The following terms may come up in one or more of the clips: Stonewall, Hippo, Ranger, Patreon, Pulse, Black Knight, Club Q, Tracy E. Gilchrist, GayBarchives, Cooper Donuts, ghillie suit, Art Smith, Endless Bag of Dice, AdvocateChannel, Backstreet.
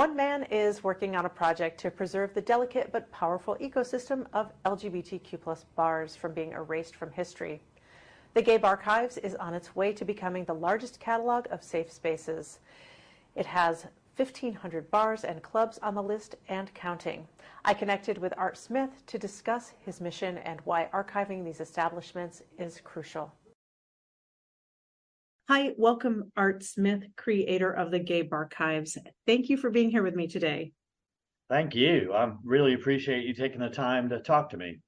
One man is working on a project to preserve the delicate but powerful ecosystem of LGBTQ+ bars from being erased from history. The GayBarchives is on its way to becoming the largest catalog of safe spaces. It has 1,500 bars and clubs on the list and counting. I connected with Art Smith to discuss his mission and why archiving these establishments is crucial. Hi, welcome Art Smith, creator of the GayBarchives. Thank you for being here with me today. Thank you. I really appreciate you taking the time to talk to me.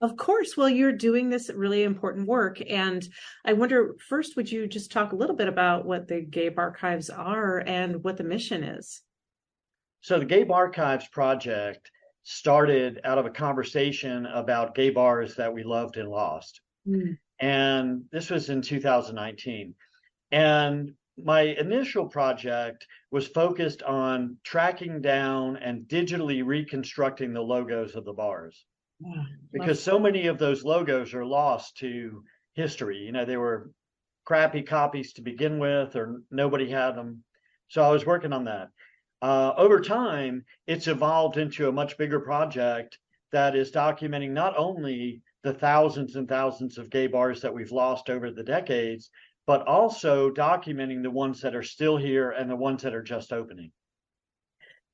Of course. Well, you're doing this really important work. And I wonder, first, would you just talk a little bit about what the GayBarchives are and what the mission is? So the GayBarchives project started out of a conversation about gay bars that we loved and lost. And this was in 2019. And my initial project was focused on tracking down and digitally reconstructing the logos of the bars, because so many of those logos are lost to history. You know, they were crappy copies to begin with, or nobody had them. So I was working on that. Over time, it's evolved into a much bigger project that is documenting not only the thousands and thousands of gay bars that we've lost over the decades, but also documenting the ones that are still here and the ones that are just opening.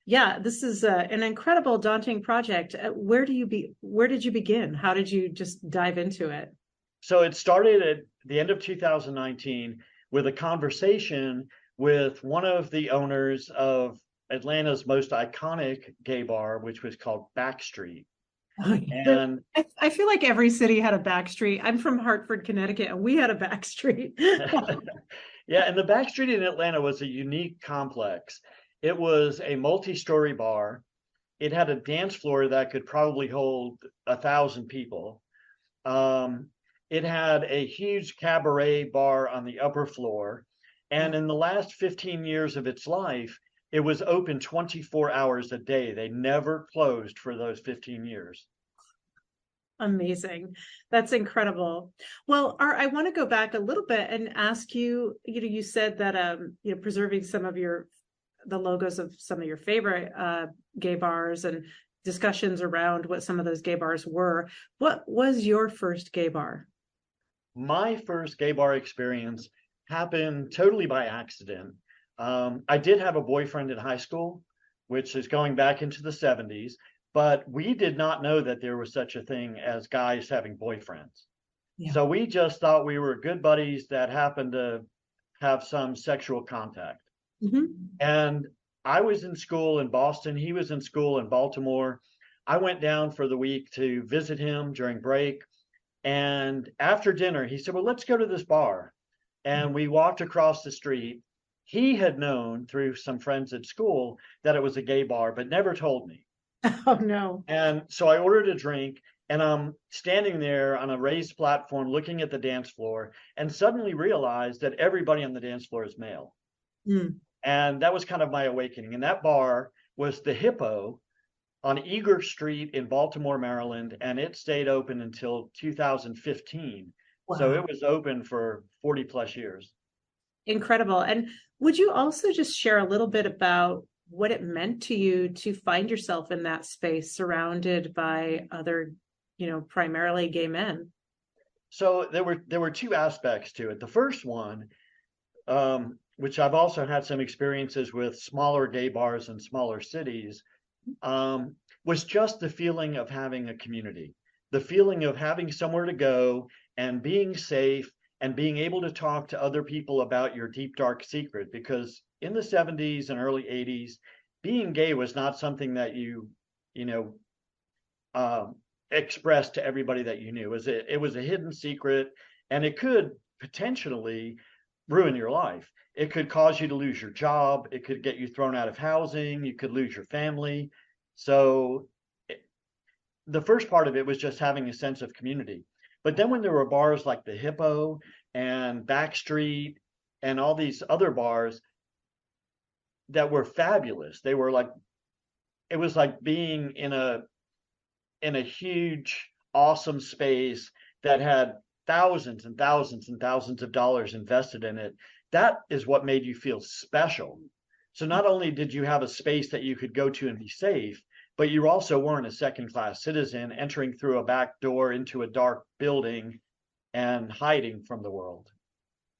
Yeah, this is an incredible, daunting project. Where did you begin? How did you just dive into it? So it started at the end of 2019 with a conversation with one of the owners of Atlanta's most iconic gay bar, which was called Backstreet. And I feel like every city had a back street. I'm from Hartford, Connecticut, and we had a back street. Yeah, and the back street in Atlanta was a unique complex. It was a multi-story bar. It had a dance floor that could probably hold 1,000 people. It had a huge cabaret bar on the upper floor. And in the last 15 years of its life, it was open 24 hours a day. They never closed for those 15 years. Amazing. That's incredible. Well, Art, I want to go back a little bit and ask you, you said that, preserving some of the logos of some of your favorite gay bars and discussions around what some of those gay bars were. What was your first gay bar? My first gay bar experience happened totally by accident. I did have a boyfriend in high school, which is going back into the 70s, but we did not know that there was such a thing as guys having boyfriends. Yeah. So we just thought we were good buddies that happened to have some sexual contact. Mm-hmm. And I was in school in Boston. He was in school in Baltimore. I went down for the week to visit him during break. And after dinner, he said, well, let's go to this bar. And we walked across the street. He had known through some friends at school that it was a gay bar, but never told me. Oh, no. And so I ordered a drink, and I'm standing there on a raised platform looking at the dance floor, and suddenly realized that everybody on the dance floor is male. Mm. And that was kind of my awakening. And that bar was the Hippo on Eager Street in Baltimore, Maryland, and it stayed open until 2015. Wow. So it was open for 40 plus years. Incredible. And would you also just share a little bit about what it meant to you to find yourself in that space surrounded by other, primarily gay men? So there were two aspects to it. The first one, which I've also had some experiences with smaller gay bars in smaller cities, was just the feeling of having a community, the feeling of having somewhere to go and being safe, and being able to talk to other people about your deep, dark secret, because in the 70s and early 80s, being gay was not something that you expressed to everybody that you knew. It was a hidden secret, and it could potentially ruin your life. It could cause you to lose your job. It could get you thrown out of housing. You could lose your family. So the first part of it was just having a sense of community. But then when there were bars like the Hippo and Backstreet and all these other bars that were fabulous, they were like, it was like being in a huge, awesome space that had thousands and thousands and thousands of dollars invested in it. That is what made you feel special. So not only did you have a space that you could go to and be safe, but you also weren't a second-class citizen entering through a back door into a dark building and hiding from the world.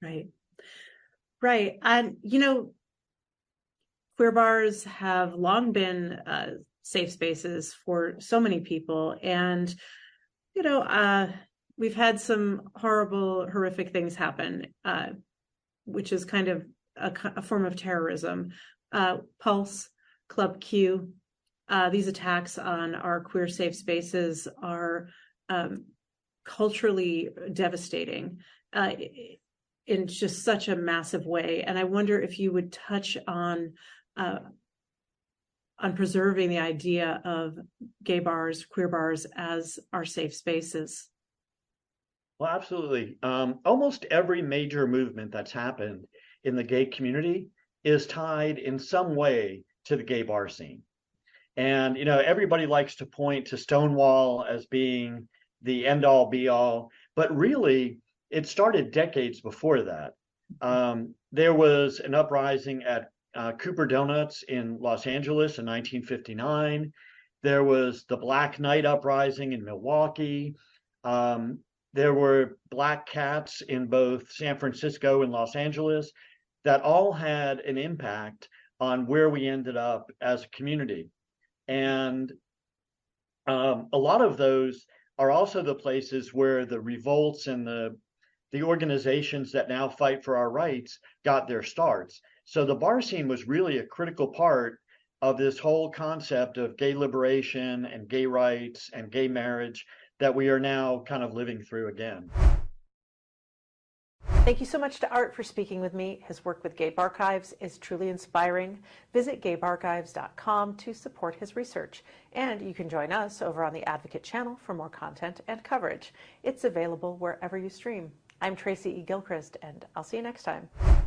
Right. Right. And, you know, queer bars have long been safe spaces for so many people. And, you know, we've had some horrible, horrific things happen, which is kind of a form of terrorism. Pulse, Club Q, these attacks on our queer safe spaces are culturally devastating in just such a massive way. And I wonder if you would touch on preserving the idea of gay bars, queer bars as our safe spaces. Well, absolutely. Almost every major movement that's happened in the gay community is tied in some way to the gay bar scene. And, you know, everybody likes to point to Stonewall as being the end all be all, but really it started decades before that. There was an uprising at Cooper Donuts in Los Angeles in 1959. There was the Black Knight uprising in Milwaukee. There were black cats in both San Francisco and Los Angeles that all had an impact on where we ended up as a community. And a lot of those are also the places where the revolts and the organizations that now fight for our rights got their starts. So the bar scene was really a critical part of this whole concept of gay liberation and gay rights and gay marriage that we are now kind of living through again. Thank you so much to Art for speaking with me. His work with GayBarchives is truly inspiring. Visit GayBarchives.com to support his research. And you can join us over on the Advocate Channel for more content and coverage. It's available wherever you stream. I'm Tracy E. Gilchrist, and I'll see you next time.